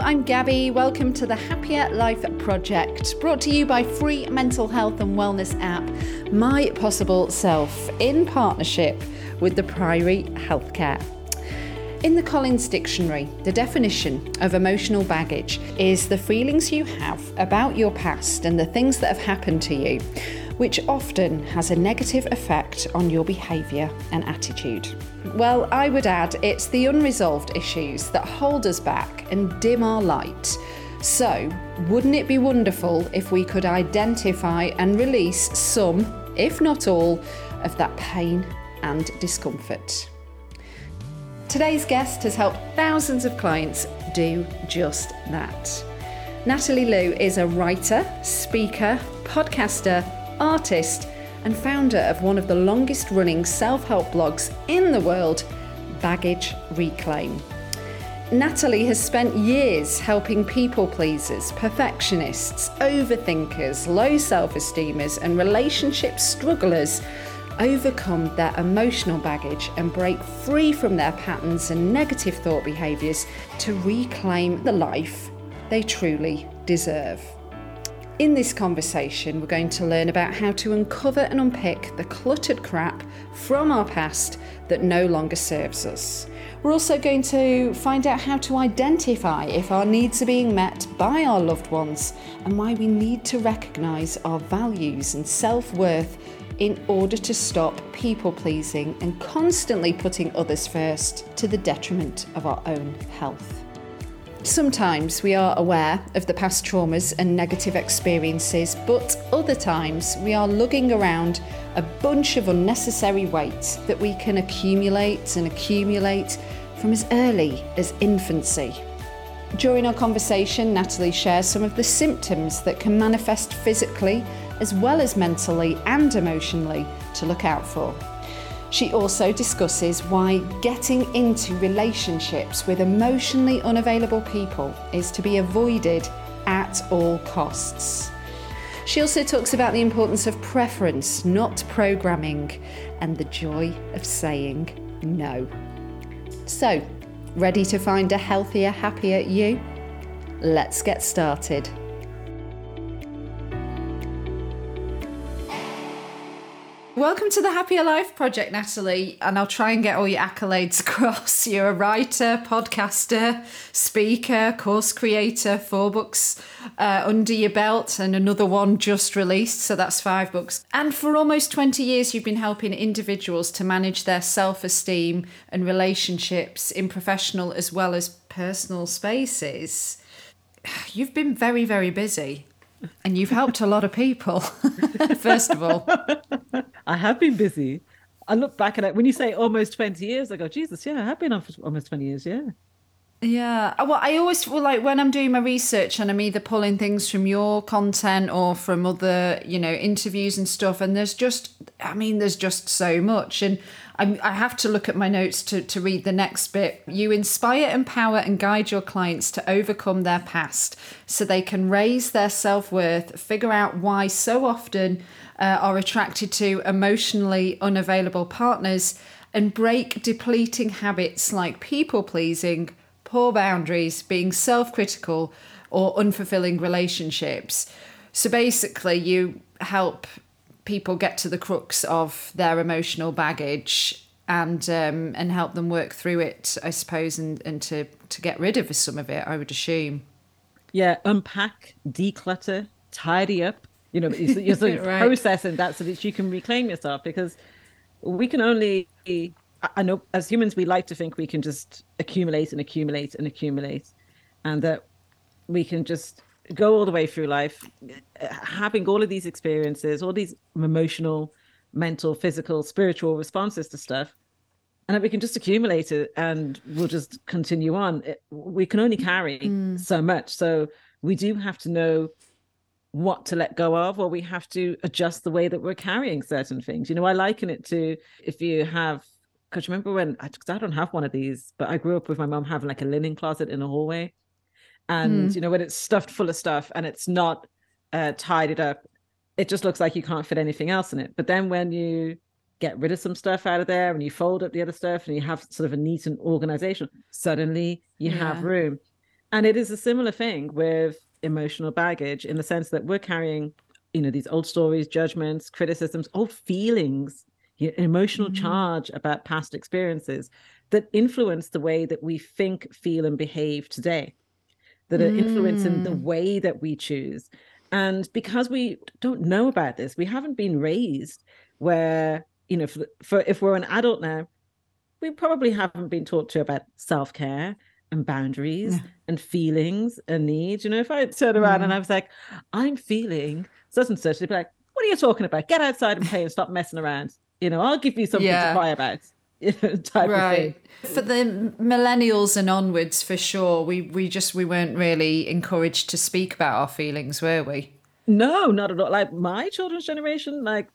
I'm Gabby. Welcome to the Happier Life Project, brought to you by free mental health and wellness app, My Possible Self, in partnership with the Priory Healthcare. In the Collins Dictionary, the definition of emotional baggage is the feelings you have about your past and the things that have happened to you, which often has a negative effect on your behaviour and attitude. Well, I would add it's the unresolved issues that hold us back and dim our light. So, wouldn't it be wonderful if we could identify and release some, if not all, of that pain and discomfort? Today's guest has helped thousands of clients do just that. Natalie Lue is a writer, speaker, podcaster, artist and founder of one of the longest running self-help blogs in the world, Baggage Reclaim. Natalie has spent years helping people pleasers, perfectionists, overthinkers, low self-esteemers and relationship strugglers overcome their emotional baggage and break free from their patterns and negative thought behaviours to reclaim the life they truly deserve. In this conversation, we're going to learn about how to uncover and unpick the cluttered crap from our past that no longer serves us. We're also going to find out how to identify if our needs are being met by our loved ones and why we need to recognise our values and self-worth in order to stop people-pleasing and constantly putting others first to the detriment of our own health. Sometimes we are aware of the past traumas and negative experiences, but other times we are lugging around a bunch of unnecessary weight that we can accumulate from as early as infancy. During our conversation, Natalie shares some of the symptoms that can manifest physically as well as mentally and emotionally to look out for. She also discusses why getting into relationships with emotionally unavailable people is to be avoided at all costs. She also talks about the importance of preference, not programming, and the joy of saying no. So, ready to find a healthier, happier you? Let's get started. Welcome to the Happier Life Project, Natalie, and I'll try and get all your accolades across. You're a writer, podcaster, speaker, course creator, 4 books under your belt and another one just released, so that's 5 books. And for almost 20 years, you've been helping individuals to manage their self-esteem and relationships in professional as well as personal spaces. You've been very, very busy. And you've helped a lot of people, first of all. I have been busy. I look back at it. When you say almost 20 years, I go, Jesus, yeah, I have been on for almost 20 years, yeah. Yeah. Well, I always feel like when I'm doing my research and I'm either pulling things from your content or from other, interviews and stuff, and there's just so much. And I have to look at my notes to read the next bit. You inspire, empower and guide your clients to overcome their past so they can raise their self-worth, figure out why so often are attracted to emotionally unavailable partners and break depleting habits like people-pleasing, poor boundaries, being self-critical or unfulfilling relationships. So basically you help people get to the crux of their emotional baggage and help them work through it, I suppose, and to get rid of some of it, I would assume. Yeah, unpack, declutter, tidy up. You're sort of right. Processing that so that you can reclaim yourself, because we can only, I know as humans, we like to think we can just accumulate, and that we can just go all the way through life having all of these experiences, all these emotional, mental, physical, spiritual responses to stuff, and that we can just accumulate it and we'll just continue on. We can only carry so much, so we do have to know what to let go of, or we have to adjust the way that we're carrying certain things. I liken it to, if you have, because remember when I don't have one of these, but I grew up with my mom having like a linen closet in the hallway. And, when it's stuffed full of stuff and it's not tidied up, it just looks like you can't fit anything else in it. But then when you get rid of some stuff out of there and you fold up the other stuff and you have sort of a neat and organization, suddenly you have room. And it is a similar thing with emotional baggage, in the sense that we're carrying, you know, these old stories, judgments, criticisms, old feelings, emotional charge about past experiences that influence the way that we think, feel, and behave today, that are influencing the way that we choose. And because we don't know about this, we haven't been raised where, you know, for if we're an adult now, we probably haven't been taught to about self-care and boundaries and feelings and needs. You know, if I turn around and I was like, I'm feeling such and such, they'd be like, what are you talking about? Get outside and play and stop messing around. You know, I'll give you something to cry about. You know, type of thing. For the millennials and onwards, for sure, we weren't really encouraged to speak about our feelings, were we? No, not at all. Like my children's generation, like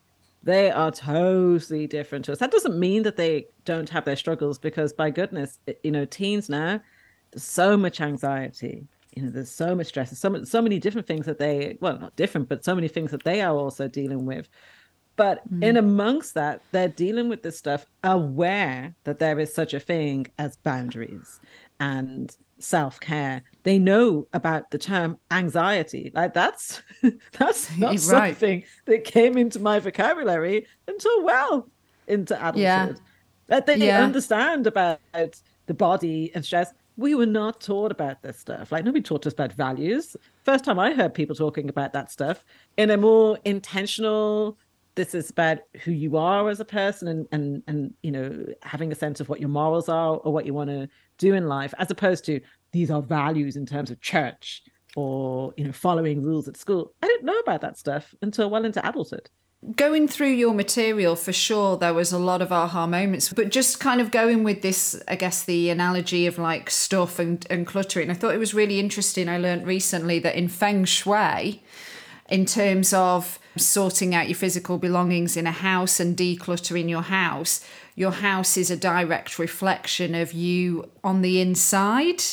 they are totally different to us. That doesn't mean that they don't have their struggles, because by goodness, you know, teens now, there's so much anxiety. You know, there's so much stress. There's so many different things that they, well, not different, but so many things that they are also dealing with. But in amongst that, they're dealing with this stuff, aware that there is such a thing as boundaries and self-care. They know about the term anxiety. Like that's not something that came into my vocabulary until well into adulthood. That they understand about the body and stress. We were not taught about this stuff. Like nobody taught us about values. First time I heard people talking about that stuff in a more intentional, this is about who you are as a person and you know, having a sense of what your morals are or what you want to do in life, as opposed to these are values in terms of church or, you know, following rules at school. I didn't know about that stuff until well into adulthood. Going through your material, for sure, there was a lot of aha moments, but just kind of going with this, I guess, the analogy of like stuff and cluttering. I thought it was really interesting. I learned recently that in Feng Shui, in terms of sorting out your physical belongings in a house and decluttering your house is a direct reflection of you on the inside.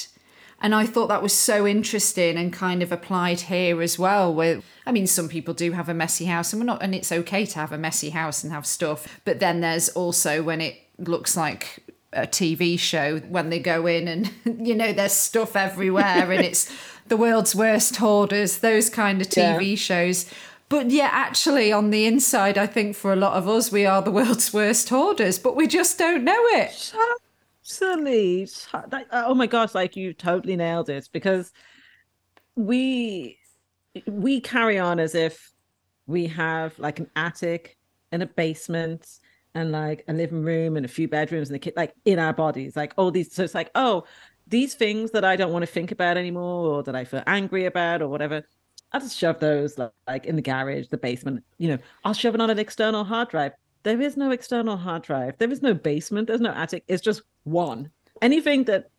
And I thought that was so interesting and kind of applied here as well. Where, I mean, some people do have a messy house and it's okay to have a messy house and have stuff. But then there's also when it looks like a TV show, when they go in and, you know, there's stuff everywhere and it's the world's worst hoarders, those kind of TV shows. But yeah, actually on the inside, I think for a lot of us, we are the world's worst hoarders, but we just don't know it. Absolutely. Oh my gosh, like you totally nailed it, because we carry on as if we have like an attic and a basement and like a living room and a few bedrooms and a kid, like in our bodies, like all these. So it's like, oh, these things that I don't want to think about anymore or that I feel angry about or whatever, I'll just shove those like in the garage, the basement, you know, I'll shove it on an external hard drive. There is no external hard drive. There is no basement. There's no attic. It's just one. Anything that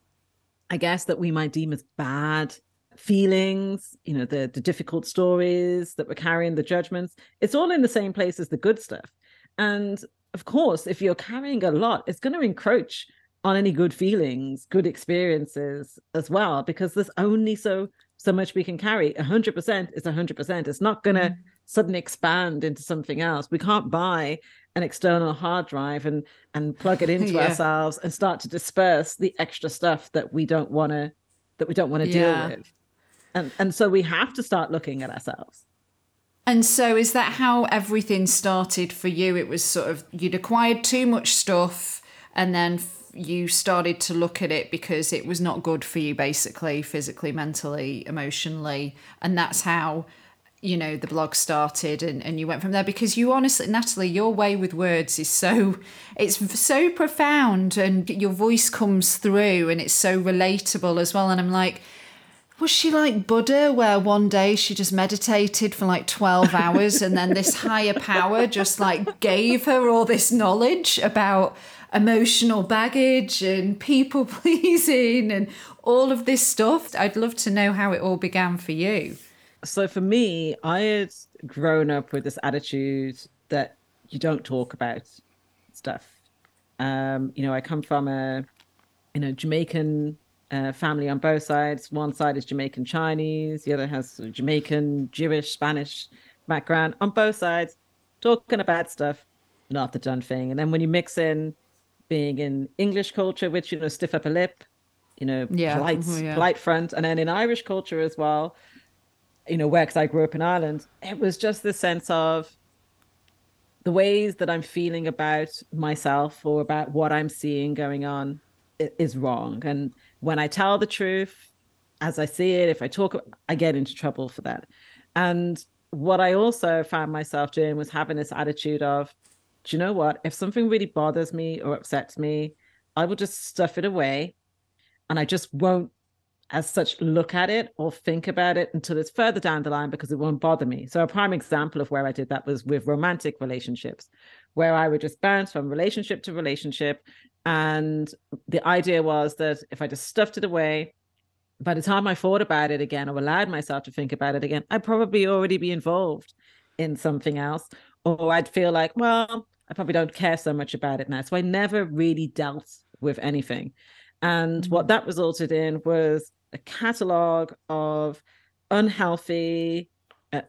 I guess that we might deem as bad feelings, you know, the difficult stories that we're carrying, the judgments, it's all in the same place as the good stuff. And of course, if you're carrying a lot, it's going to encroach on any good feelings, good experiences as well, because there's only so much we can carry. 100% is 100%. It's not going to suddenly expand into something else. We can't buy an external hard drive and plug it into ourselves and start to disperse the extra stuff that we don't want to deal with. And so we have to start looking at ourselves. And so is that how everything started for you? It was sort of you'd acquired too much stuff and then you started to look at it because it was not good for you, basically, physically, mentally, emotionally. And that's how, you know, the blog started and you went from there, because you honestly, Natalie, your way with words is so, it's so profound and your voice comes through and it's so relatable as well. And I'm like, was she like Buddha, where one day she just meditated for like 12 hours and then this higher power just like gave her all this knowledge about emotional baggage and people pleasing and all of this stuff? I'd love to know how it all began for you. So for me, I had grown up with this attitude that you don't talk about stuff. You know, I come from a, you know, Jamaican family on both sides. One side is Jamaican Chinese, the other has Jamaican, Jewish, Spanish background on both sides, talking about stuff, not the done thing. And then when you mix in being in English culture, which, you know, stiff upper lip, you know, polite front, and then in Irish culture as well, you know, where, because I grew up in Ireland, it was just the sense of the ways that I'm feeling about myself or about what I'm seeing going on is wrong. And when I tell the truth, as I see it, if I talk, I get into trouble for that. And what I also found myself doing was having this attitude of, do you know what? If something really bothers me or upsets me, I will just stuff it away. And I just won't, as such, look at it or think about it until it's further down the line, because it won't bother me. So a prime example of where I did that was with romantic relationships, where I would just bounce from relationship to relationship. And the idea was that if I just stuffed it away, by the time I thought about it again or allowed myself to think about it again, I'd probably already be involved in something else. Or I'd feel like, well, I probably don't care so much about it now. So I never really dealt with anything. And what that resulted in was a catalogue of unhealthy,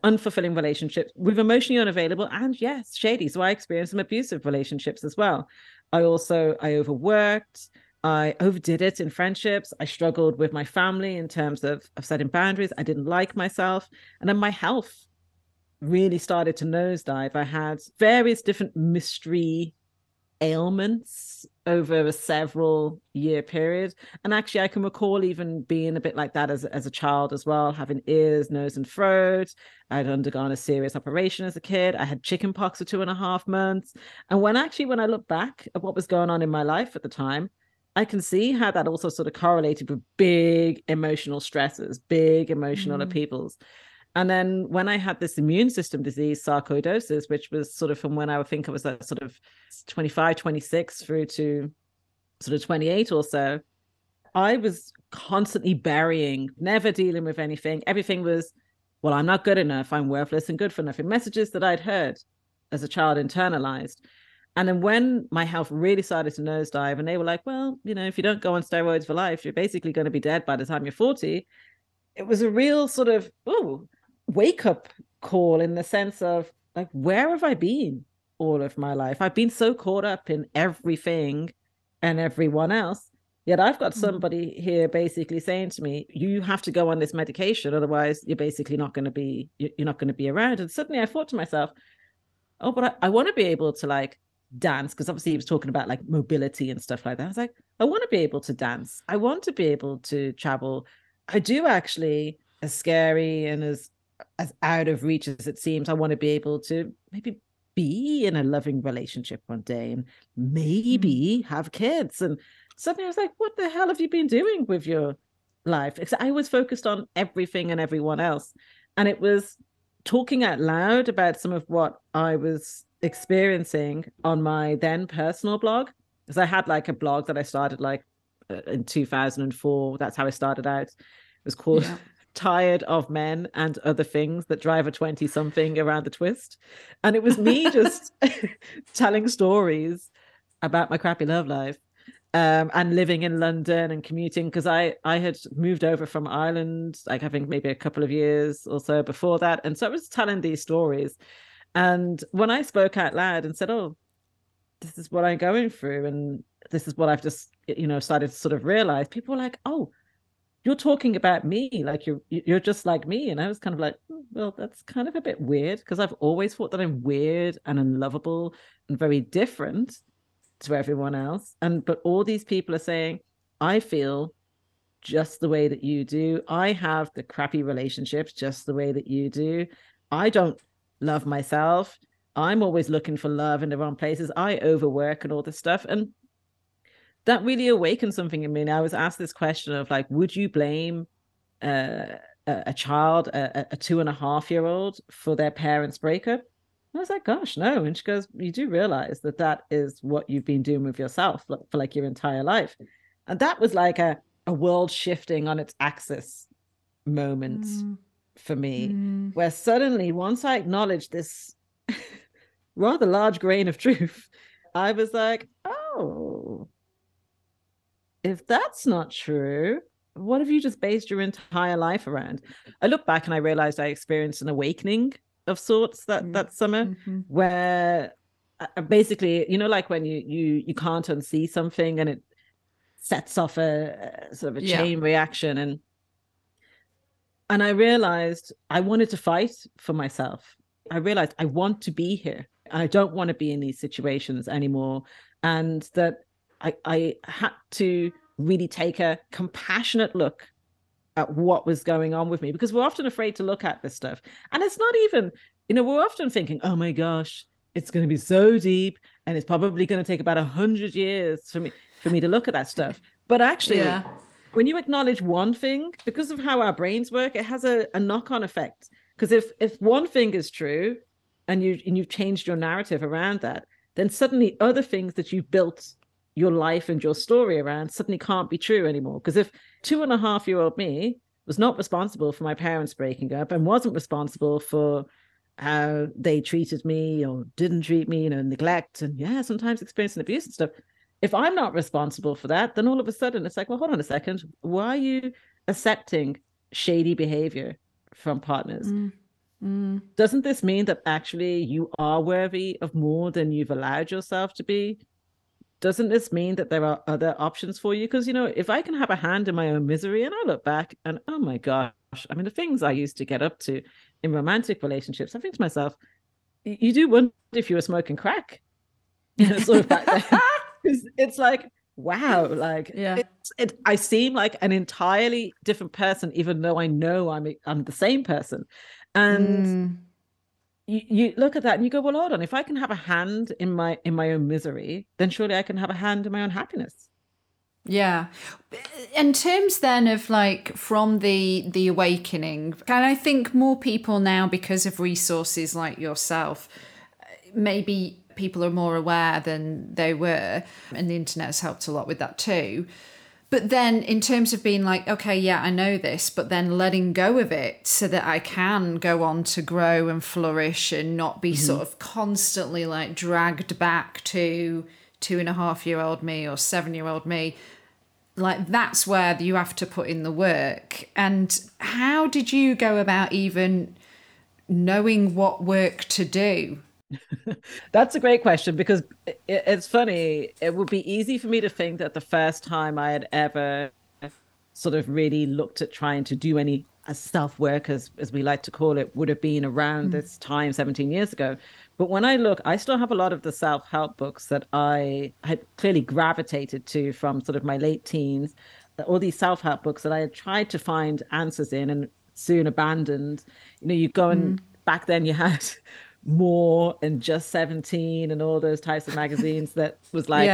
unfulfilling relationships with emotionally unavailable and, yes, shady. So I experienced some abusive relationships as well. I overworked. I overdid it in friendships. I struggled with my family in terms of setting boundaries. I didn't like myself. And then my health really started to nosedive. I had various different mystery ailments over a several year period. And actually, I can recall even being a bit like that as a child as well, having ears, nose and throat. I'd undergone a serious operation as a kid. I had chicken pox for 2.5 months. And when I look back at what was going on in my life at the time, I can see how that also sort of correlated with big emotional stresses, big emotional upheavals. And then when I had this immune system disease, sarcoidosis, which was sort of from when I think I was like sort of 25, 26 through to sort of 28 or so, I was constantly burying, never dealing with anything. Everything was, well, I'm not good enough. I'm worthless and good for nothing. Messages that I'd heard as a child internalized. And then when my health really started to nosedive and they were like, well, you know, if you don't go on steroids for life, you're basically going to be dead by the time you're 40. It was a real sort of, wake up call in the sense of like, where have I been all of my life? I've been so caught up in everything and everyone else. Yet I've got somebody here basically saying to me, you have to go on this medication. Otherwise you're basically not going to be around. And suddenly I thought to myself, oh, but I want to be able to like dance. Cause obviously he was talking about like mobility and stuff like that. I was like, I want to be able to dance. I want to be able to travel. I do actually, as scary and as out of reach as it seems, I want to be able to maybe be in a loving relationship one day and maybe have kids. And suddenly I was like, what the hell have you been doing with your life? Because I was focused on everything and everyone else. And it was talking out loud about some of what I was experiencing on my then personal blog. Because I had like a blog that I started like in 2004. That's how I started out. It was called... Yeah. Tired of Men and Other Things That Drive a 20-something Around the Twist. And it was me just telling stories about my crappy love life and living in London and commuting, because I had moved over from Ireland, like I think maybe a couple of years or so before that. And so I was telling these stories. And when I spoke out loud and said, oh, this is what I'm going through and this is what I've just, you know, started to sort of realize, people were like, oh, you're talking about me, like you're just like me. And I was kind of like, well, that's kind of a bit weird, because I've always thought that I'm weird and unlovable and very different to everyone else. But all these people are saying, I feel just the way that you do. I have the crappy relationships just the way that you do. I don't love myself. I'm always looking for love in the wrong places. I overwork and all this stuff. And that really awakened something in me. And I was asked this question of like, would you blame a child, a 2.5-year-old for their parents' breakup? And I was like, gosh, no. And she goes, you do realize that that is what you've been doing with yourself for like your entire life. And that was like a world shifting on its axis moment for me, where suddenly once I acknowledged this rather large grain of truth, I was like, oh, if that's not true, what have you just based your entire life around? I look back and I realized I experienced an awakening of sorts that summer, mm-hmm. where basically, you know, like when you can't unsee something and it sets off a sort of a chain reaction. And I realized I wanted to fight for myself. I realized I want to be here. I don't want to be in these situations anymore. And that I had to really take a compassionate look at what was going on with me, because we're often afraid to look at this stuff. And it's not even, you know, we're often thinking, oh my gosh, it's going to be so deep and it's probably going to take about 100 years for me to look at that stuff. But actually, when you acknowledge one thing, because of how our brains work, it has a knock-on effect. Because if one thing is true and you've changed your narrative around that, then suddenly other things that you've built your life and your story around suddenly can't be true anymore. Because if 2.5-year-old me was not responsible for my parents breaking up and wasn't responsible for how they treated me or didn't treat me, you know, neglect and sometimes experiencing abuse and stuff, if I'm not responsible for that, then all of a sudden it's like, well, hold on a second, why are you accepting shady behavior from partners? Doesn't this mean that actually you are worthy of more than you've allowed yourself to be? Doesn't this mean that there are other options for you? Because, you know, if I can have a hand in my own misery, and I look back and, oh my gosh, I mean, the things I used to get up to in romantic relationships, I think to myself, you do wonder if you were smoking crack, you know, sort of back then. It's like, wow, like, I seem like an entirely different person, even though I know I'm the same person. And you look at that and you go, well, hold on, if I can have a hand in my own misery, then surely I can have a hand in my own happiness. Yeah. In terms then of like from the awakening, and I think more people now, because of resources like yourself, maybe people are more aware than they were, and the internet has helped a lot with that too. But then in terms of being like, okay, I know this, but then letting go of it so that I can go on to grow and flourish and not be sort of constantly like dragged back to 2.5-year-old me or 7-year-old me. Like, that's where you have to put in the work. And how did you go about even knowing what work to do? That's a great question, because it's funny. It would be easy for me to think that the first time I had ever sort of really looked at trying to do any self-work, as we like to call it, would have been around this time 17 years ago. But when I look, I still have a lot of the self-help books that I had clearly gravitated to from sort of my late teens, all these self-help books that I had tried to find answers in and soon abandoned. You know, you go and back then you had More and Just 17 and all those types of magazines that was like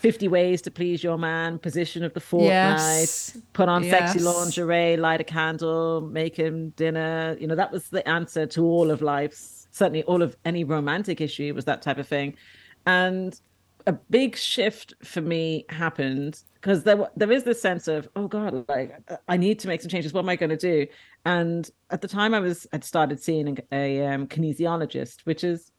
50 ways to please your man, position of the fortnight, put on sexy lingerie, light a candle, make him dinner. You know, that was the answer to all of life's, certainly all of any romantic issue, was that type of thing. And a big shift for me happened because there is this sense of, oh God, like, I need to make some changes. What am I going to do? And at the time I'd started seeing a kinesiologist, which is,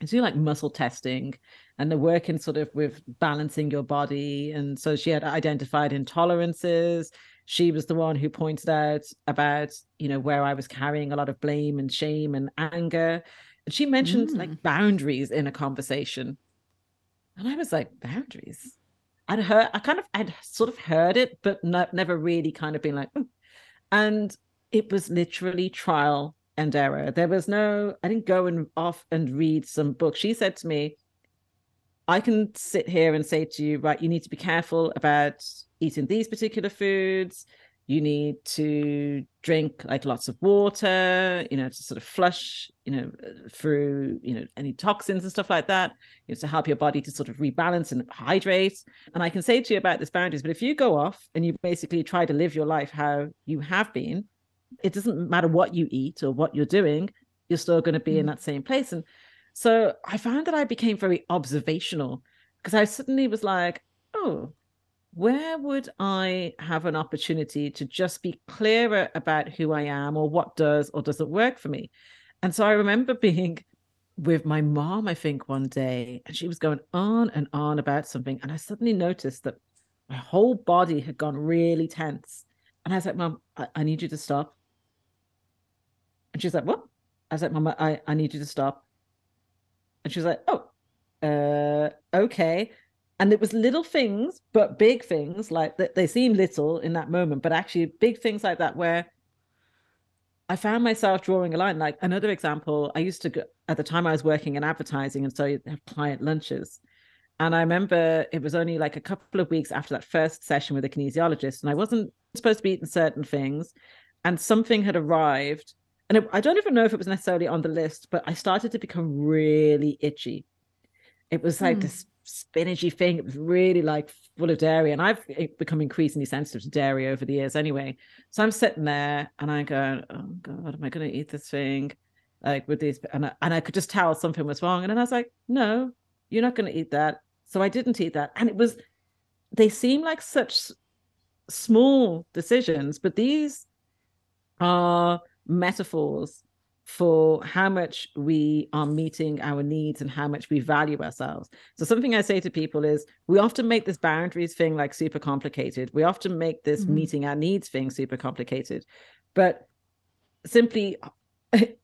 it's really like muscle testing and the work in sort of with balancing your body. And so she had identified intolerances. She was the one who pointed out about, you know, where I was carrying a lot of blame and shame and anger. And she mentioned like boundaries in a conversation. And I was like, boundaries? I'd sort of heard it, but never really kind of been like, oh. And it was literally trial and error. There was no, I didn't go and off and read some book. She said to me, I can sit here and say to you, right, you need to be careful about eating these particular foods. You need to drink like lots of water, you know, to sort of flush, you know, through, you know, any toxins and stuff like that, you know, to help your body to sort of rebalance and hydrate. And I can say to you about this boundaries, but if you go off and you basically try to live your life how you have been, it doesn't matter what you eat or what you're doing, you're still going to be in that same place. And so I found that I became very observational, because I suddenly was like, oh, where would I have an opportunity to just be clearer about who I am or what does or doesn't work for me? And so I remember being with my mom, I think one day, and she was going on and on about something. And I suddenly noticed that my whole body had gone really tense. And I was like, Mom, I need you to stop. And she's like, what? I was like, Mama, I need you to stop. And she was like, oh, okay. And it was little things, but big things, like that. They seem little in that moment, but actually big things like that, where I found myself drawing a line. Like another example, I used to go, at the time I was working in advertising, and so you'd have client lunches. And I remember it was only like a couple of weeks after that first session with a kinesiologist, and I wasn't supposed to be eating certain things, and something had arrived. And I don't even know if it was necessarily on the list, but I started to become really itchy. It was like this spinachy thing. It was really like full of dairy, and I've become increasingly sensitive to dairy over the years anyway. So I'm sitting there and I'm going, oh God, am I going to eat this thing? Like with these, and I could just tell something was wrong. And then I was like, no, you're not going to eat that. So I didn't eat that. And it was, they seem like such small decisions, but these are metaphors for how much we are meeting our needs and how much we value ourselves. So something I say to people is, we often make this boundaries thing like super complicated. We often make this meeting our needs thing super complicated. But simply,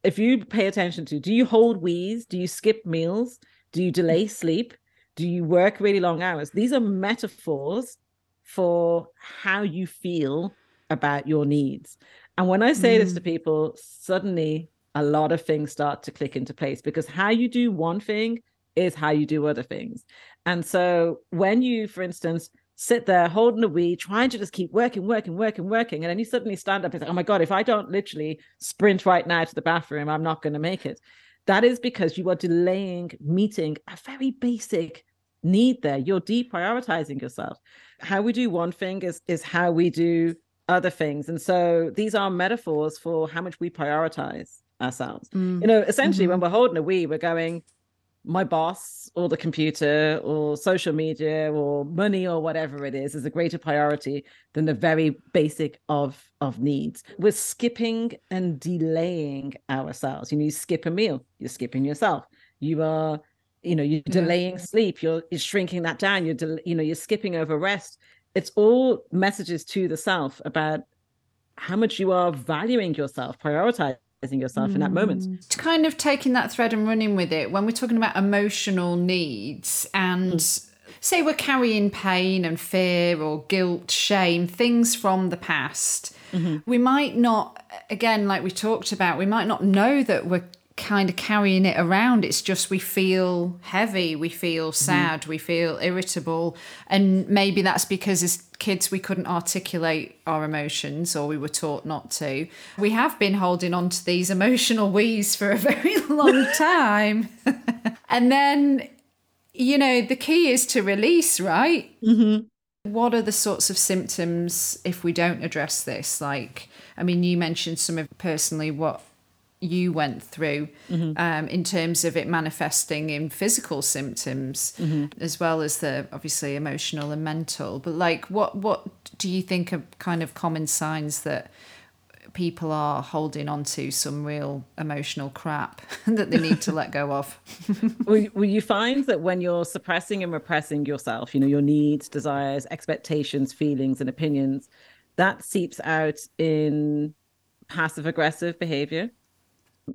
if you pay attention to, do you hold wheeze? Do you skip meals? Do you delay sleep? Do you work really long hours? These are metaphors for how you feel about your needs. And when I say this to people, suddenly a lot of things start to click into place, because how you do one thing is how you do other things. And so when you, for instance, sit there holding a wee, trying to just keep working, and then you suddenly stand up and say, oh my God, if I don't literally sprint right now to the bathroom, I'm not going to make it. That is because you are delaying meeting a very basic need there. You're deprioritizing yourself. How we do one thing is how we do other things. And so these are metaphors for how much we prioritize ourselves. You know, essentially when we're holding a wee, we're going, my boss or the computer or social media or money or whatever it is a greater priority than the very basic of needs. We're skipping and delaying ourselves. You know, you skip a meal, you're skipping yourself. You are, you know, you're delaying sleep, you're shrinking that down, you're skipping over rest. It's all messages to the self about how much you are valuing yourself, prioritizing yourself in that moment. Kind of taking that thread and running with it, when we're talking about emotional needs and say we're carrying pain and fear or guilt, shame, things from the past, we might not, again, like we talked about, we might not know that we're kind of carrying it around. It's just we feel heavy, we feel sad, we feel irritable, and maybe that's because as kids we couldn't articulate our emotions, or we were taught not to. We have been holding on to these emotional wheeze for a very long time. And then, you know, the key is to release, right? What are the sorts of symptoms if we don't address this? Like, I mean, you mentioned some of personally what you went through in terms of it manifesting in physical symptoms as well as the obviously emotional and mental. But like, what do you think are kind of common signs that people are holding on to some real emotional crap that they need to let go of? Well, you find that when you're suppressing and repressing yourself, you know, your needs, desires, expectations, feelings and opinions, that seeps out in passive aggressive behavior,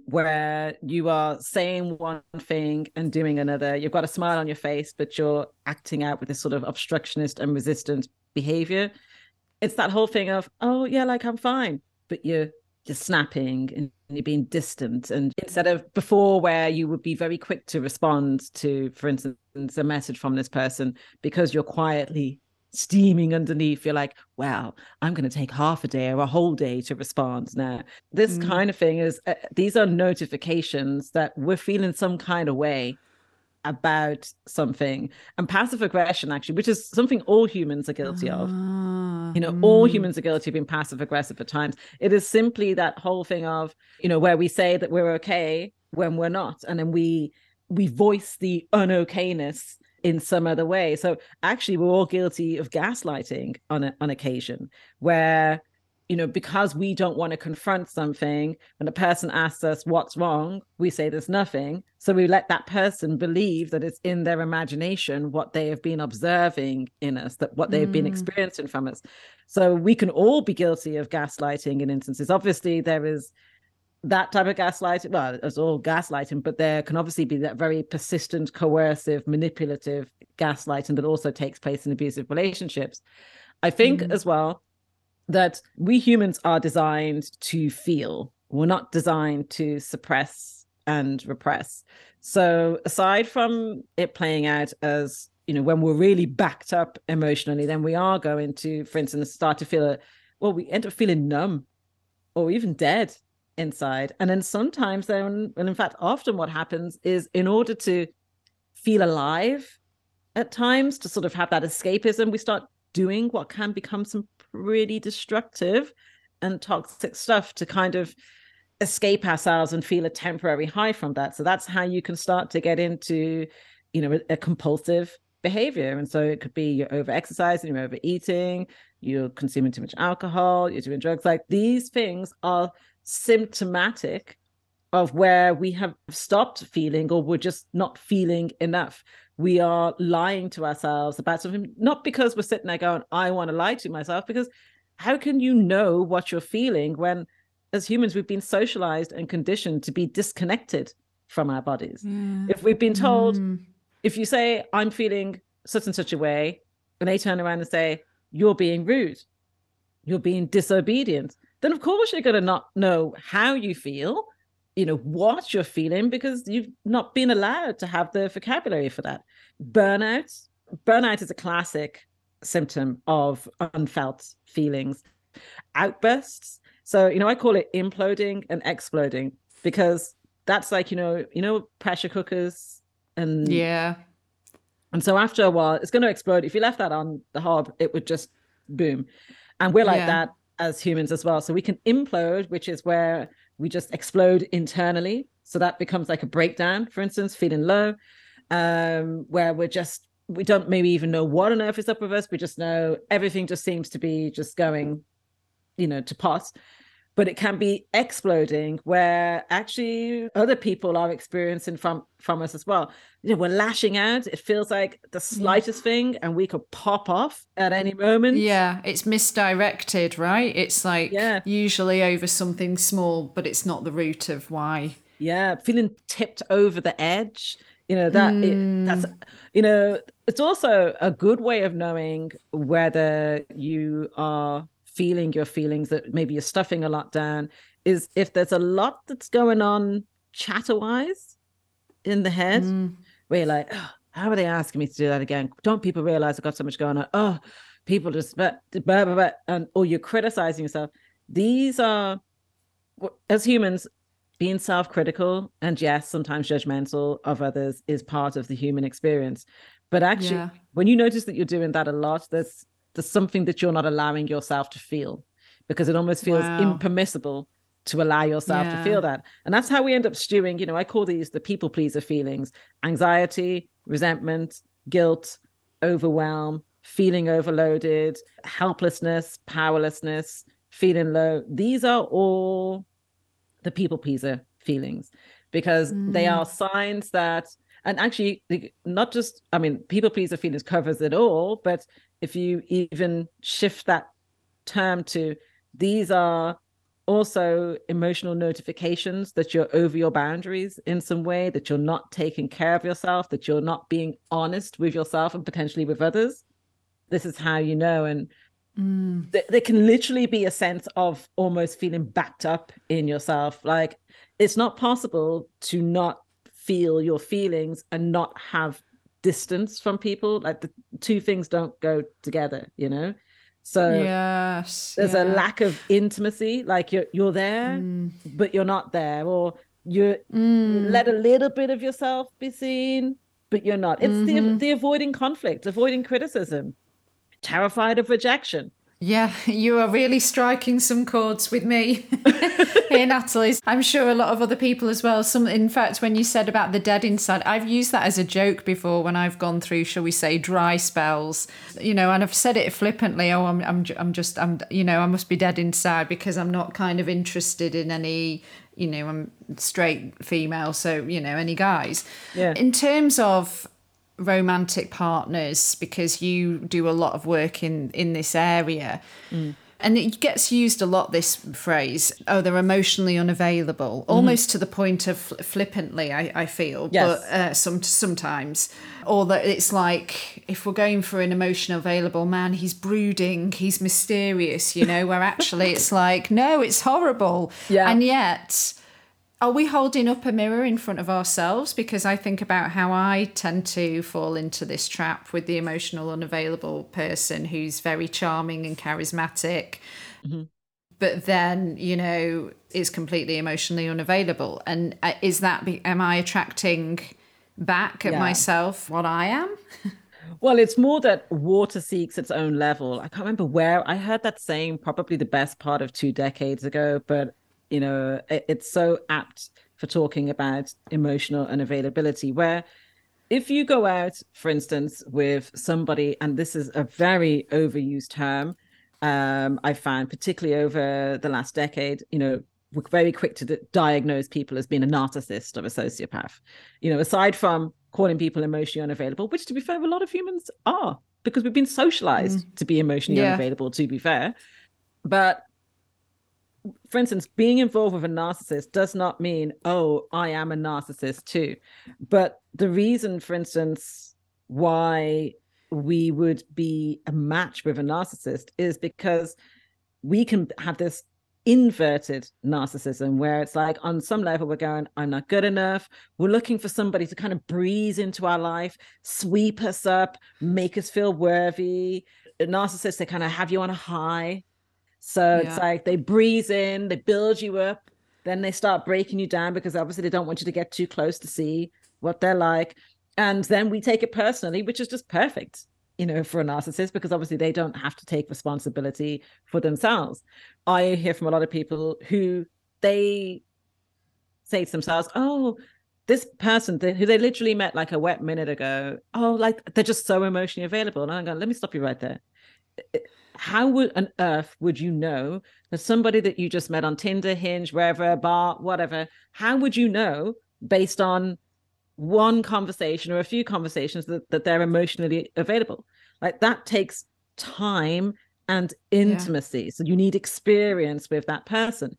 where you are saying one thing and doing another. You've got a smile on your face, but you're acting out with this sort of obstructionist and resistant behavior. It's that whole thing of, oh yeah, like I'm fine, but you're snapping and you're being distant. And instead of before, where you would be very quick to respond to, for instance, a message from this person, because you're quietly steaming underneath, you're like, wow, I'm going to take half a day or a whole day to respond now. This kind of thing is, these are notifications that we're feeling some kind of way about something. And passive aggression, actually, which is something all humans are guilty of. You know, all humans are guilty of being passive aggressive at times. It is simply that whole thing of, you know, where we say that we're okay when we're not. And then we voice the unokayness in some other way. So actually we're all guilty of gaslighting on occasion, where, you know, because we don't want to confront something, when a person asks us what's wrong, we say there's nothing. So we let that person believe that it's in their imagination what they have been observing in us, that what they've been experiencing from us. So we can all be guilty of gaslighting in instances. Obviously there is that type of gaslighting, well, it's all gaslighting, but there can obviously be that very persistent, coercive, manipulative gaslighting that also takes place in abusive relationships. I think as well that we humans are designed to feel. We're not designed to suppress and repress. So aside from it playing out as, you know, when we're really backed up emotionally, then we are going to, for instance, start to feel, we end up feeling numb or even dead inside. And then sometimes then, and in fact, often what happens is in order to feel alive at times, to sort of have that escapism, we start doing what can become some pretty destructive and toxic stuff to kind of escape ourselves and feel a temporary high from that. So that's how you can start to get into, you know, a compulsive behavior. And so it could be you're over-exercising, you're overeating, you're consuming too much alcohol, you're doing drugs. Like, these things are symptomatic of where we have stopped feeling, or we're just not feeling enough. We are lying to ourselves about something, not because we're sitting there going, I want to lie to myself, because how can you know what you're feeling when, as humans, we've been socialized and conditioned to be disconnected from our bodies? Yeah. If we've been told, if you say, I'm feeling such and such a way, and they turn around and say, you're being rude, you're being disobedient, then of course you're going to not know how you feel, you know, what you're feeling, because you've not been allowed to have the vocabulary for that. Burnout is a classic symptom of unfelt feelings. Outbursts. So, you know, I call it imploding and exploding, because that's like, you know, pressure cookers and. Yeah. And so after a while, it's going to explode. If you left that on the hob, it would just boom. And we're like that as humans as well. So we can implode, which is where we just explode internally. So that becomes like a breakdown, for instance, feeling low, where we don't maybe even know what on earth is up with us. We just know everything just seems to be just going, you know, to pot. But it can be exploding, where actually other people are experiencing from us as well. You know, we're lashing out. It feels like the slightest thing and we could pop off at any moment. Yeah, it's misdirected, right? It's like usually over something small, but it's not the root of why. Yeah, feeling tipped over the edge. You know, that's, you know, it's also a good way of knowing whether you are feeling your feelings, that maybe you're stuffing a lot down, is if there's a lot that's going on chatter-wise in the head, where you're like, oh, how are they asking me to do that again? Don't people realize I've got so much going on? Oh, people just, blah, blah, blah, and, or you're criticizing yourself. These are, as humans, being self-critical and yes, sometimes judgmental of others is part of the human experience. But actually, when you notice that you're doing that a lot, there's something that you're not allowing yourself to feel, because it almost feels impermissible to allow yourself to feel that. And that's how we end up stewing. You know, I call these the people pleaser feelings: anxiety, resentment, guilt, overwhelm, feeling overloaded, helplessness, powerlessness, feeling low. These are all the people pleaser feelings, because they are signs that, and actually not just, I mean, people pleaser feelings covers it all, but if you even shift that term to, these are also emotional notifications that you're over your boundaries in some way, that you're not taking care of yourself, that you're not being honest with yourself and potentially with others. This is how you know. And there can literally be a sense of almost feeling backed up in yourself. Like, it's not possible to not feel your feelings and not have distance from people. Like, the two things don't go together, you know? So there's a lack of intimacy. Like, you're there, but you're not there. Or you let a little bit of yourself be seen, but you're not. It's the avoiding conflict, avoiding criticism, terrified of rejection. Yeah, you are really striking some chords with me here, Natalie. I'm sure a lot of other people as well. In fact, when you said about the dead inside, I've used that as a joke before when I've gone through, shall we say, dry spells, you know, and I've said it flippantly. Oh, I'm just, you know, I must be dead inside because I'm not kind of interested in any, you know, I'm straight female, so, you know, any guys. Yeah. In terms of romantic partners, because you do a lot of work in this area, And it gets used a lot, this phrase, oh, they're emotionally unavailable, almost to the point of flippantly, I feel, yes. But sometimes. Or that it's like, if we're going for an emotional available man, he's brooding, he's mysterious, you know, where actually it's like, no, it's horrible. Yeah. And yet... are we holding up a mirror in front of ourselves? Because I think about how I tend to fall into this trap with the emotional unavailable person who's very charming and charismatic, but then, you know, is completely emotionally unavailable. And is that, am I attracting back at myself what I am? Well, it's more that water seeks its own level. I can't remember where I heard that saying, probably the best part of 2 decades ago, but you know, it's so apt for talking about emotional unavailability, where if you go out, for instance, with somebody, and this is a very overused term, I found particularly over the last decade, you know, we're very quick to diagnose people as being a narcissist or a sociopath, you know, aside from calling people emotionally unavailable, which to be fair, a lot of humans are, because we've been socialized to be emotionally unavailable, to be fair. But for instance, being involved with a narcissist does not mean, oh, I am a narcissist too. But the reason, for instance, why we would be a match with a narcissist is because we can have this inverted narcissism where it's like, on some level we're going, I'm not good enough, we're looking for somebody to kind of breeze into our life, sweep us up, make us feel worthy. The narcissists, they kind of have you on a high. So it's like they breeze in, they build you up, then they start breaking you down because obviously they don't want you to get too close to see what they're like. And then we take it personally, which is just perfect, you know, for a narcissist, because obviously they don't have to take responsibility for themselves. I hear from a lot of people who they say to themselves, oh, this person who they literally met like a wet minute ago, oh, like they're just so emotionally available. And I'm going, let me stop you right there. How would on earth would you know that somebody that you just met on Tinder, Hinge, wherever, bar, whatever, how would you know based on one conversation or a few conversations that they're emotionally available? Like that takes time and intimacy. So you need experience with that person.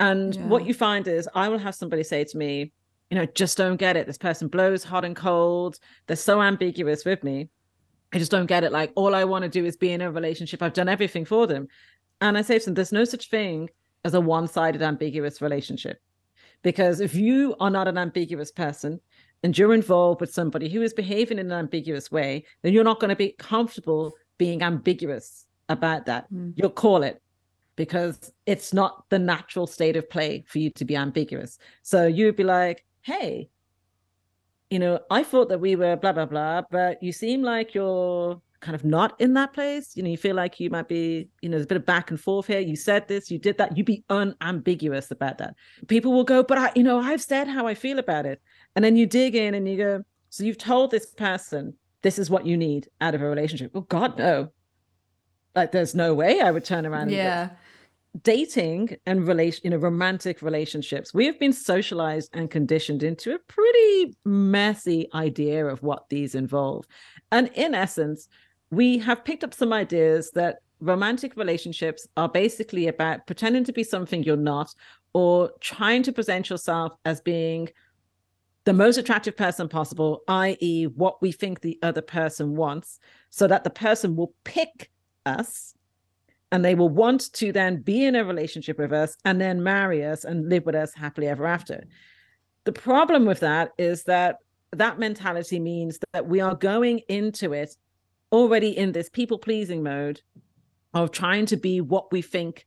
And what you find is I will have somebody say to me, you know, just don't get it. This person blows hot and cold. They're so ambiguous with me. I just don't get it. Like, all I want to do is be in a relationship. I've done everything for them. And I say to them, there's no such thing as a one-sided ambiguous relationship. Because if you are not an ambiguous person and you're involved with somebody who is behaving in an ambiguous way, then you're not going to be comfortable being ambiguous about that. You'll call it, because it's not the natural state of play for you to be ambiguous. So you'd be like, hey, you know, I thought that we were blah, blah, blah, but you seem like you're kind of not in that place. You know, you feel like you might be, you know, there's a bit of back and forth here. You said this, you did that. You'd be unambiguous about that. People will go, but I, you know, I've said how I feel about it. And then you dig in and you go, so you've told this person, this is what you need out of a relationship. Well, God, no. Like, there's no way I would turn around. Yeah. Dating and romantic relationships, we have been socialized and conditioned into a pretty messy idea of what these involve. And in essence, we have picked up some ideas that romantic relationships are basically about pretending to be something you're not, or trying to present yourself as being the most attractive person possible, i.e. what we think the other person wants, so that the person will pick us. And they will want to then be in a relationship with us and then marry us and live with us happily ever after. The problem with that is that that mentality means that we are going into it already in this people-pleasing mode of trying to be what we think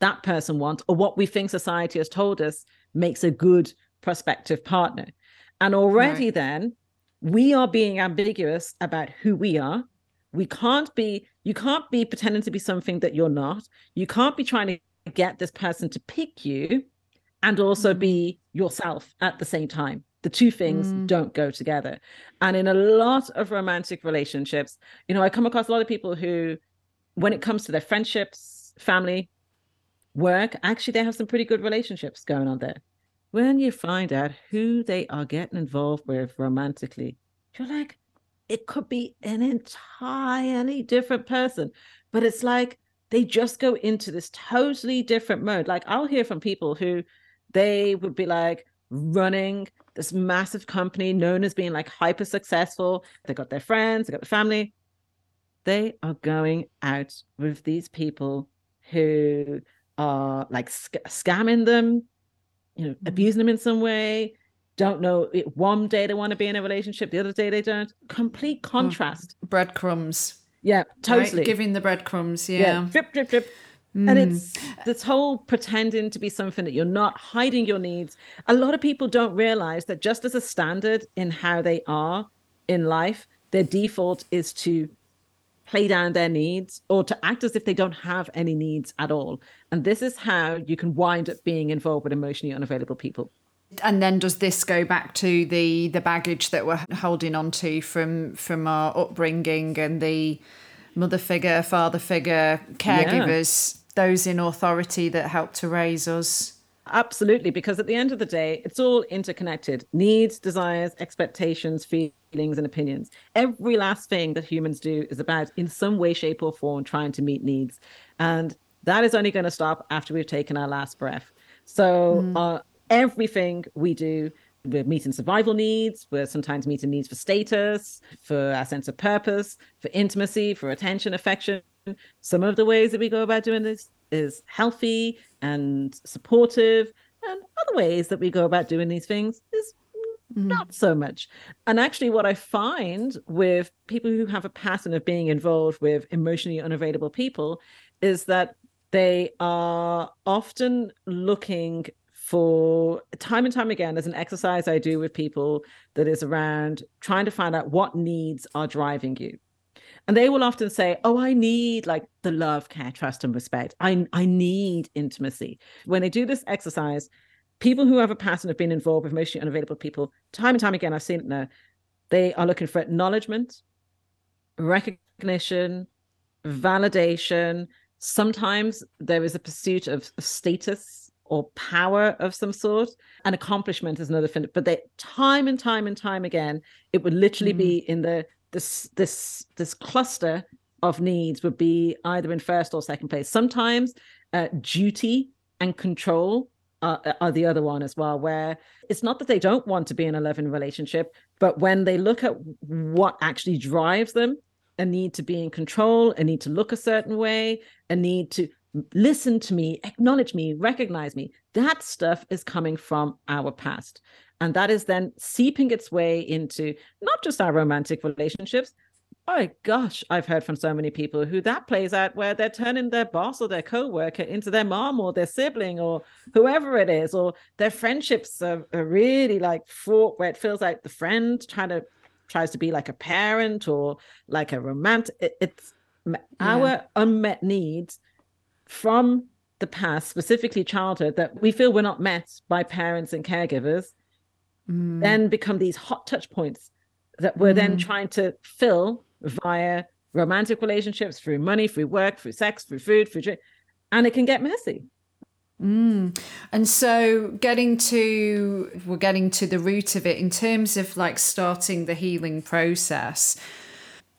that person wants, or what we think society has told us makes a good prospective partner. And already then we are being ambiguous about who we are. We can't be, you can't be pretending to be something that you're not. You can't be trying to get this person to pick you and also be yourself at the same time. The two things don't go together. And in a lot of romantic relationships, you know, I come across a lot of people who, when it comes to their friendships, family, work, actually they have some pretty good relationships going on there. When you find out who they are getting involved with romantically, you're like, it could be an entirely different person. But it's like they just go into this totally different mode. Like, I'll hear from people who they would be like running this massive company known as being like hyper successful. They got their friends, they got the family. They are going out with these people who are like scamming them, you know, abusing them in some way. Don't know, one day they want to be in a relationship, the other day they don't. Complete contrast. Oh, breadcrumbs. Yeah, totally. Right? Giving the breadcrumbs, yeah. Drip, drip, drip. Mm. And it's this whole pretending to be something that you're not, hiding your needs. A lot of people don't realize that just as a standard in how they are in life, their default is to play down their needs or to act as if they don't have any needs at all. And this is how you can wind up being involved with emotionally unavailable people. And then does this go back to the baggage that we're holding on to from our upbringing and the mother figure, father figure, caregivers, those in authority that helped to raise us? Absolutely, because at the end of the day, it's all interconnected. Needs, desires, expectations, feelings and opinions. Every last thing that humans do is about, in some way, shape or form, trying to meet needs. And that is only going to stop after we've taken our last breath. So everything we do, we're meeting survival needs, we're sometimes meeting needs for status, for our sense of purpose, for intimacy, for attention, affection. Some of the ways that we go about doing this is healthy and supportive, and other ways that we go about doing these things is not so much. And actually what I find with people who have a pattern of being involved with emotionally unavailable people is that they are often looking for, time and time again, there's an exercise I do with people that is around trying to find out what needs are driving you. And they will often say, oh, I need like the love, care, trust and respect. I need intimacy. When they do this exercise, people who have a pattern of being involved with emotionally unavailable people, time and time again, I've seen it now, they are looking for acknowledgement, recognition, validation. Sometimes there is a pursuit of status or power of some sort, and accomplishment is another thing. But they, time and time and time again, it would literally be in the this cluster of needs would be either in first or second place. Sometimes duty and control are the other one as well, where it's not that they don't want to be in a loving relationship, but when they look at what actually drives them, a need to be in control, a need to look a certain way, a need to listen to me, acknowledge me, recognize me. That stuff is coming from our past. And that is then seeping its way into not just our romantic relationships. Oh gosh, I've heard from so many people who that plays out where they're turning their boss or their coworker into their mom or their sibling or whoever it is, or their friendships are really like fraught, where it feels like the friend tries to be like a parent or like a romantic. Our unmet needs from the past, specifically childhood, that we feel we're not met by parents and caregivers, then become these hot touch points that we're then trying to fill via romantic relationships, through money, through work, through sex, through food, through drink, and it can get messy. And so we're getting to the root of it in terms of like starting the healing process.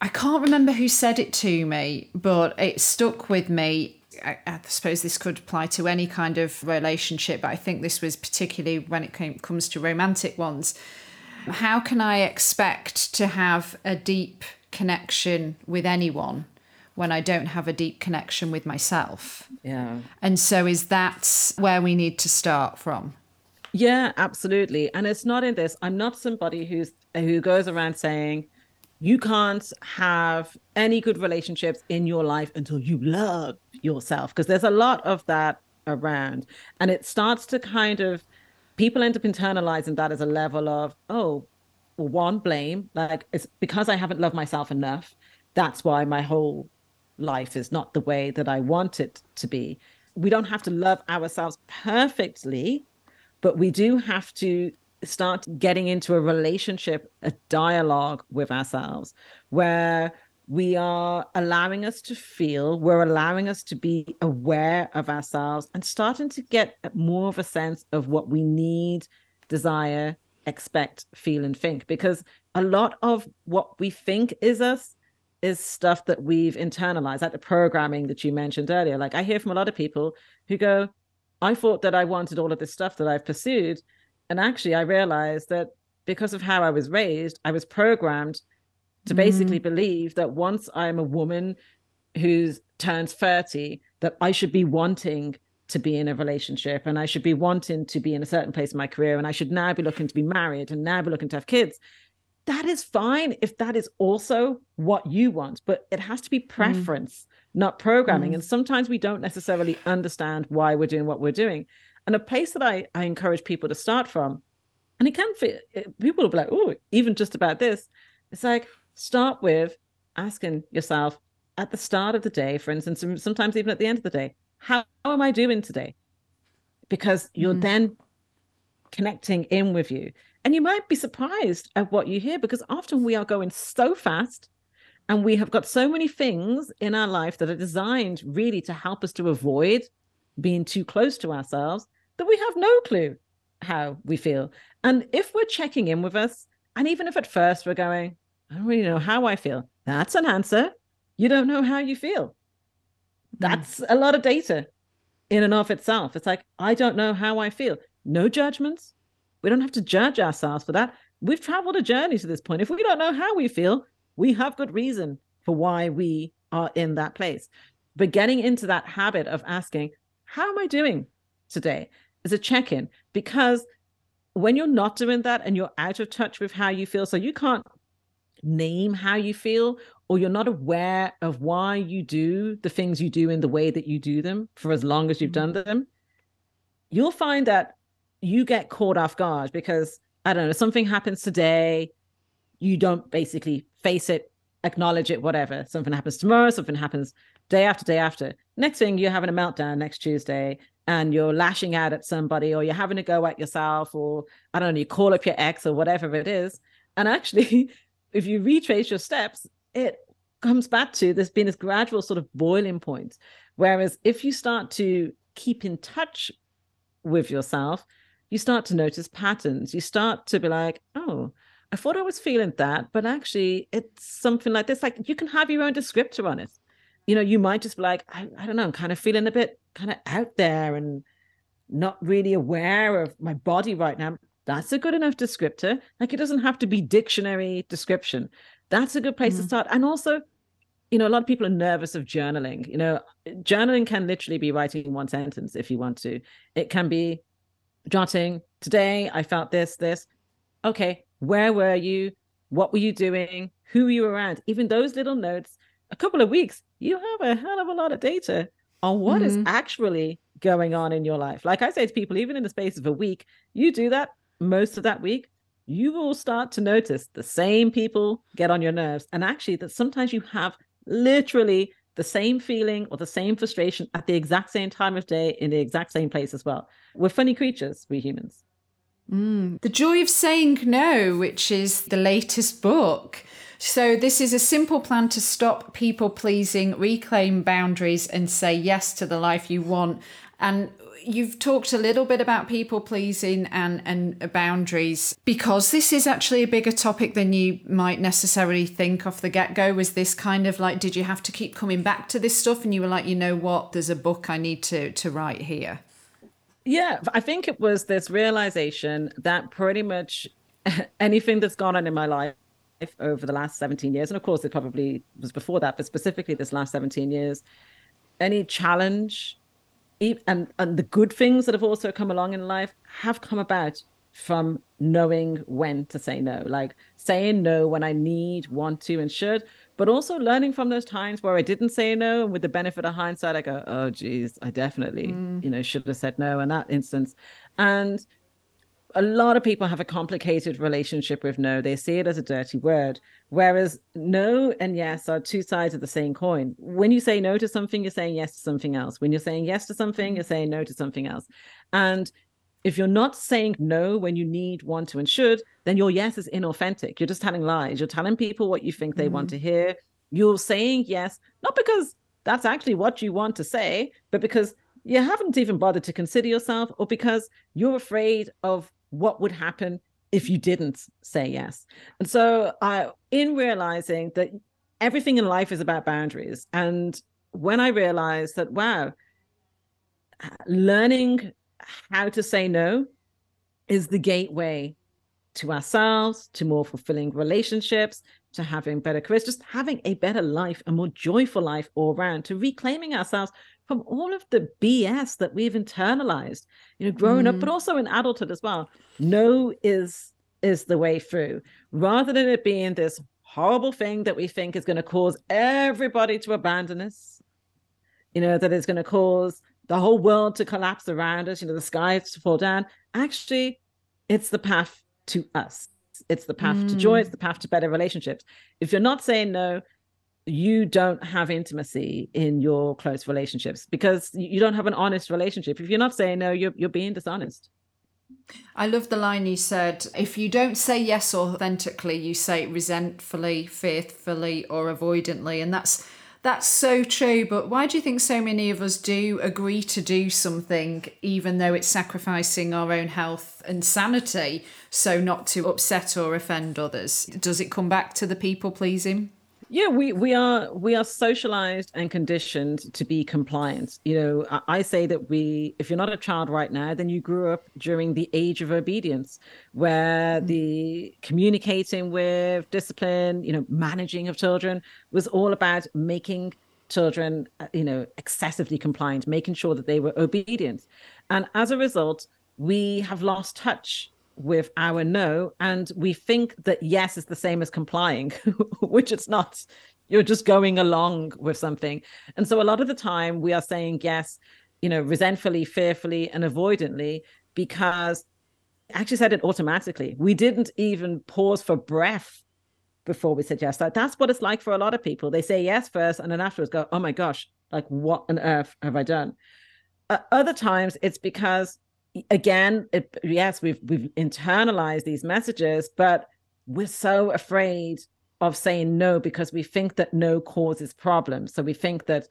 I can't remember who said it to me, but it stuck with me. I suppose this could apply to any kind of relationship, but I think this was particularly when it comes to romantic ones. How can I expect to have a deep connection with anyone when I don't have a deep connection with myself? Yeah. And so is that where we need to start from? Yeah, absolutely. And it's not in this. I'm not somebody who goes around saying, you can't have any good relationships in your life until you love yourself, because there's a lot of that around. And it starts to people end up internalizing that as a level of, oh, well, one, blame. Like, it's because I haven't loved myself enough. That's why my whole life is not the way that I want it to be. We don't have to love ourselves perfectly, but we do have to start getting into a relationship, a dialogue with ourselves, where we are allowing us to feel, we're allowing us to be aware of ourselves and starting to get more of a sense of what we need, desire, expect, feel, and think. Because a lot of what we think is us is stuff that we've internalized, like the programming that you mentioned earlier. Like I hear from a lot of people who go, I thought that I wanted all of this stuff that I've pursued. And actually I realized that because of how I was raised, I was programmed to basically believe that once I'm a woman who turns 30, that I should be wanting to be in a relationship and I should be wanting to be in a certain place in my career. And I should now be looking to be married and now be looking to have kids. That is fine if that is also what you want, but it has to be preference, not programming. And sometimes we don't necessarily understand why we're doing what we're doing. And a place that I encourage people to start from, and it can fit, people will be like, oh, even just about this. It's like, start with asking yourself at the start of the day, for instance, and sometimes even at the end of the day, how am I doing today? Because you're then connecting in with you. And you might be surprised at what you hear, because often we are going so fast and we have got so many things in our life that are designed really to help us to avoid being too close to ourselves that we have no clue how we feel. And if we're checking in with us, and even if at first we're going, I don't really know how I feel, that's an answer. You don't know how you feel. That's a lot of data in and of itself. It's like, I don't know how I feel. No judgments. We don't have to judge ourselves for that. We've traveled a journey to this point. If we don't know how we feel, we have good reason for why we are in that place. But getting into that habit of asking, how am I doing today, is a check-in, because when you're not doing that and you're out of touch with how you feel, so you can't name how you feel, or you're not aware of why you do the things you do in the way that you do them for as long as you've done them, you'll find that you get caught off guard because, I don't know, something happens today, you don't basically face it, acknowledge it, whatever. Something happens tomorrow, something happens day after day after. Next thing, you're having a meltdown next Tuesday and you're lashing out at somebody, or you're having a go at yourself, or, I don't know, you call up your ex or whatever it is. And actually, if you retrace your steps, it comes back to there's been this gradual sort of boiling point. Whereas if you start to keep in touch with yourself, you start to notice patterns. You start to be like, oh, I thought I was feeling that, but actually it's something like this. Like, you can have your own descriptor on it. You know, you might just be like, I don't know, I'm kind of feeling a bit kind of out there and not really aware of my body right now. That's a good enough descriptor. Like, it doesn't have to be dictionary description. That's a good place to start. And also, you know, a lot of people are nervous of journaling. You know, journaling can literally be writing one sentence if you want to. It can be jotting, today I felt this. Okay, where were you? What were you doing? Who were you around? Even those little notes, a couple of weeks, you have a hell of a lot of data on what is actually going on in your life. Like I say to people, even in the space of a week, you do that most of that week, you will start to notice the same people get on your nerves. And actually that sometimes you have literally the same feeling or the same frustration at the exact same time of day in the exact same place as well. We're funny creatures, we humans. The Joy of Saying No, which is the latest book. So this is a simple plan to stop people pleasing, reclaim boundaries, and say yes to the life you want. And you've talked a little bit about people pleasing and boundaries, because this is actually a bigger topic than you might necessarily think off the get-go. Was this kind of like, did you have to keep coming back to this stuff? And you were like, you know what, there's a book I need to write here. Yeah, I think it was this realization that pretty much anything that's gone on in my life over the last 17 years, and of course it probably was before that, but specifically this last 17 years, any challenge and the good things that have also come along in life have come about from knowing when to say no, like saying no when I need, want to, and should, but also learning from those times where I didn't say no. And with the benefit of hindsight, I go, oh, geez, I definitely, you know, should have said no in that instance. And a lot of people have a complicated relationship with no. They see it as a dirty word, whereas no and yes are two sides of the same coin. When you say no to something, you're saying yes to something else. When you're saying yes to something, you're saying no to something else. And if you're not saying no when you need, want to, and should, then your yes is inauthentic. You're just telling lies. You're telling people what you think they want to hear. You're saying yes, not because that's actually what you want to say, but because you haven't even bothered to consider yourself, or because you're afraid of what would happen if you didn't say yes. And so in realizing that everything in life is about boundaries. And when I realized that, wow, learning how to say no is the gateway to ourselves, to more fulfilling relationships, to having better careers, just having a better life, a more joyful life all around, to reclaiming ourselves from all of the BS that we've internalized, you know, growing up, but also in adulthood as well. No is the way through, rather than it being this horrible thing that we think is going to cause everybody to abandon us, you know, that is going to cause the whole world to collapse around us, you know, the skies to fall down. Actually, it's the path to us. It's the path to joy. It's the path to better relationships. If you're not saying no, you don't have intimacy in your close relationships, because you don't have an honest relationship. If you're not saying no, you're being dishonest. I love the line you said, if you don't say yes authentically, you say resentfully, fearfully, or avoidantly. And that's so true. But why do you think so many of us do agree to do something, even though it's sacrificing our own health and sanity, so not to upset or offend others? Does it come back to the people pleasing? Yeah, we are socialized and conditioned to be compliant. You know, I say that if you're not a child right now, then you grew up during the age of obedience, where the communicating with, discipline, you know, managing of children was all about making children, you know, excessively compliant, making sure that they were obedient. And as a result, we have lost touch with our no, and we think that yes is the same as complying, which it's not. You're just going along with something. And so a lot of the time we are saying yes, you know, resentfully, fearfully, and avoidantly, because I actually said it automatically. We didn't even pause for breath before we said yes. Like, that's what it's like for a lot of people. They say yes first, and then afterwards go, oh my gosh, like what on earth have I done? Other times it's because, again, yes, we've internalized these messages, but we're so afraid of saying no because we think that no causes problems. So we think that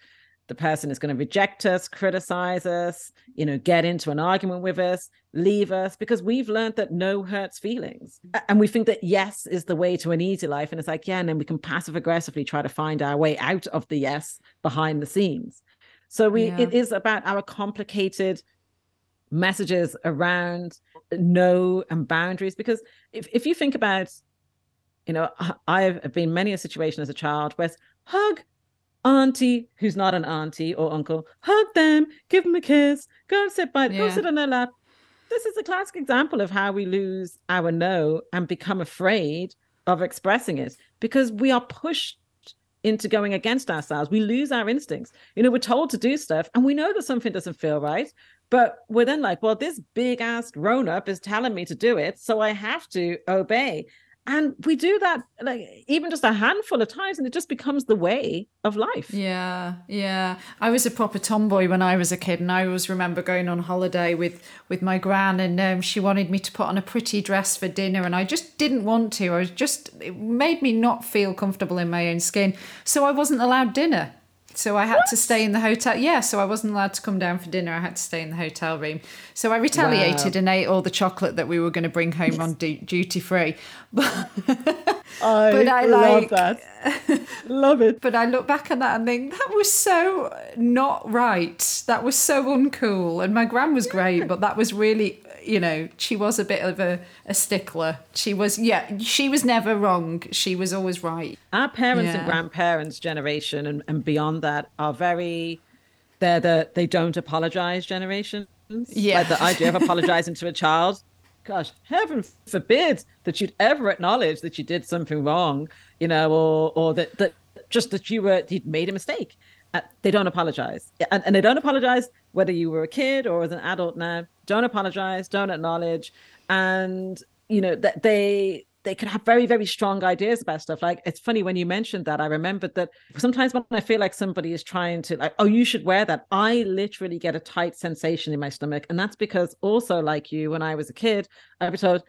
the person is going to reject us, criticize us, you know, get into an argument with us, leave us, because we've learned that no hurts feelings. And we think that yes is the way to an easy life. And it's like, yeah, and then we can passive aggressively try to find our way out of the yes behind the scenes. So it is about our complicated messages around no and boundaries. Because if you think about, you know, I've been many a situation as a child where it's, hug auntie who's not an auntie or uncle, hug them, give them a kiss, go and sit by, go sit on their lap. This is a classic example of how we lose our no and become afraid of expressing it, because we are pushed into going against ourselves. We lose our instincts. You know, we're told to do stuff and we know that something doesn't feel right, but we're then like, well, this big ass grown up is telling me to do it, so I have to obey. And we do that, like, even just a handful of times, and it just becomes the way of life. Yeah, yeah. I was a proper tomboy when I was a kid, and I always remember going on holiday with my gran, and she wanted me to put on a pretty dress for dinner, and I just didn't want to. It made me not feel comfortable in my own skin, so I wasn't allowed dinner. So I had to stay in the hotel. Yeah, so I wasn't allowed to come down for dinner. I had to stay in the hotel room. So I retaliated and ate all the chocolate that we were going to bring home on duty free. But I love that. Love it. But I look back at that and think, that was so not right. That was so uncool. And my gran was great, but that was really, you know, she was a bit of a stickler. She was never wrong. She was always right. Our parents and grandparents' generation and beyond that are they don't apologize generations. Yeah. Like the idea of apologizing to a child. Gosh, heaven forbid that you'd ever acknowledge that you did something wrong, you know, or that just that you'd made a mistake. They don't apologize. And they don't apologize whether you were a kid or as an adult now. Don't apologize, don't acknowledge. And, you know, that they could have very, very strong ideas about stuff. Like, it's funny when you mentioned that, I remembered that sometimes when I feel like somebody is trying to, like, oh, you should wear that, I literally get a tight sensation in my stomach. And that's because also, like you, when I was a kid, I was told,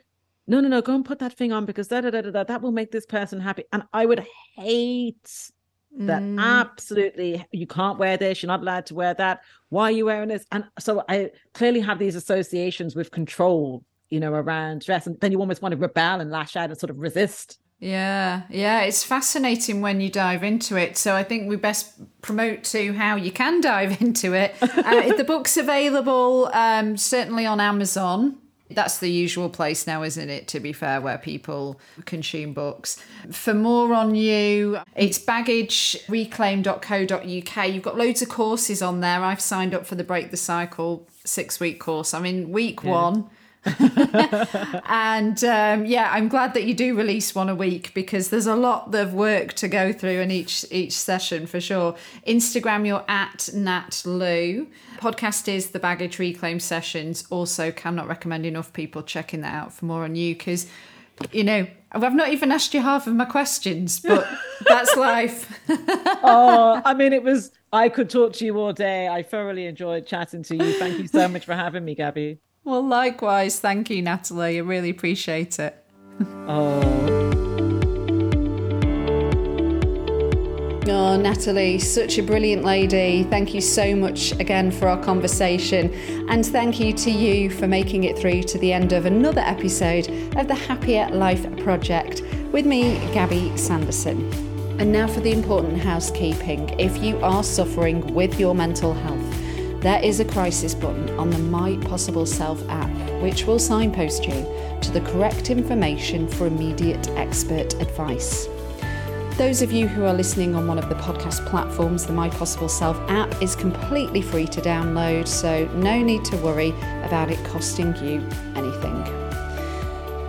no, go and put that thing on because that will make this person happy. And I would hate that. Absolutely, you can't wear this, you're not allowed to wear that, why are you wearing this? And so I clearly have these associations with control, you know, around dress, and then you almost want to rebel and lash out and sort of resist Yeah, it's fascinating when you dive into it. So I think we best promote to how you can dive into it. The book's available certainly on Amazon. That's the usual place now, isn't it, to be fair, where people consume books. For more on you, it's baggagereclaim.co.uk. You've got loads of courses on there. I've signed up for the Break the Cycle 6-week course. I'm in week one. And I'm glad that you do release one a week, because there's a lot of work to go through in each session for sure. Instagram, you're at Nat Lue. Podcast is the Baggage Reclaim Sessions. Also, cannot recommend enough people checking that out for more on you, because, you know, I've not even asked you half of my questions, but that's life. Oh, I mean, I could talk to you all day. I thoroughly enjoyed chatting to you. Thank you so much for having me, Gabby. Well, likewise. Thank you, Natalie. I really appreciate it. Oh, Natalie, such a brilliant lady. Thank you so much again for our conversation. And thank you to you for making it through to the end of another episode of the Happier Life Project with me, Gabby Sanderson. And now for the important housekeeping. If you are suffering with your mental health, there is a crisis button on the My Possible Self app, which will signpost you to the correct information for immediate expert advice. Those of you who are listening on one of the podcast platforms, the My Possible Self app is completely free to download, so no need to worry about it costing you anything.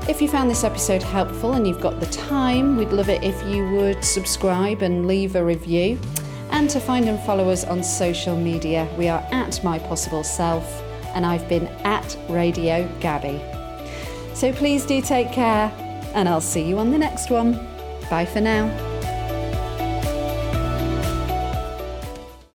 If you found this episode helpful and you've got the time, we'd love it if you would subscribe and leave a review. And to find and follow us on social media, we are at My Possible Self, and I've been at Radio Gabby. So please do take care, and I'll see you on the next one. Bye for now.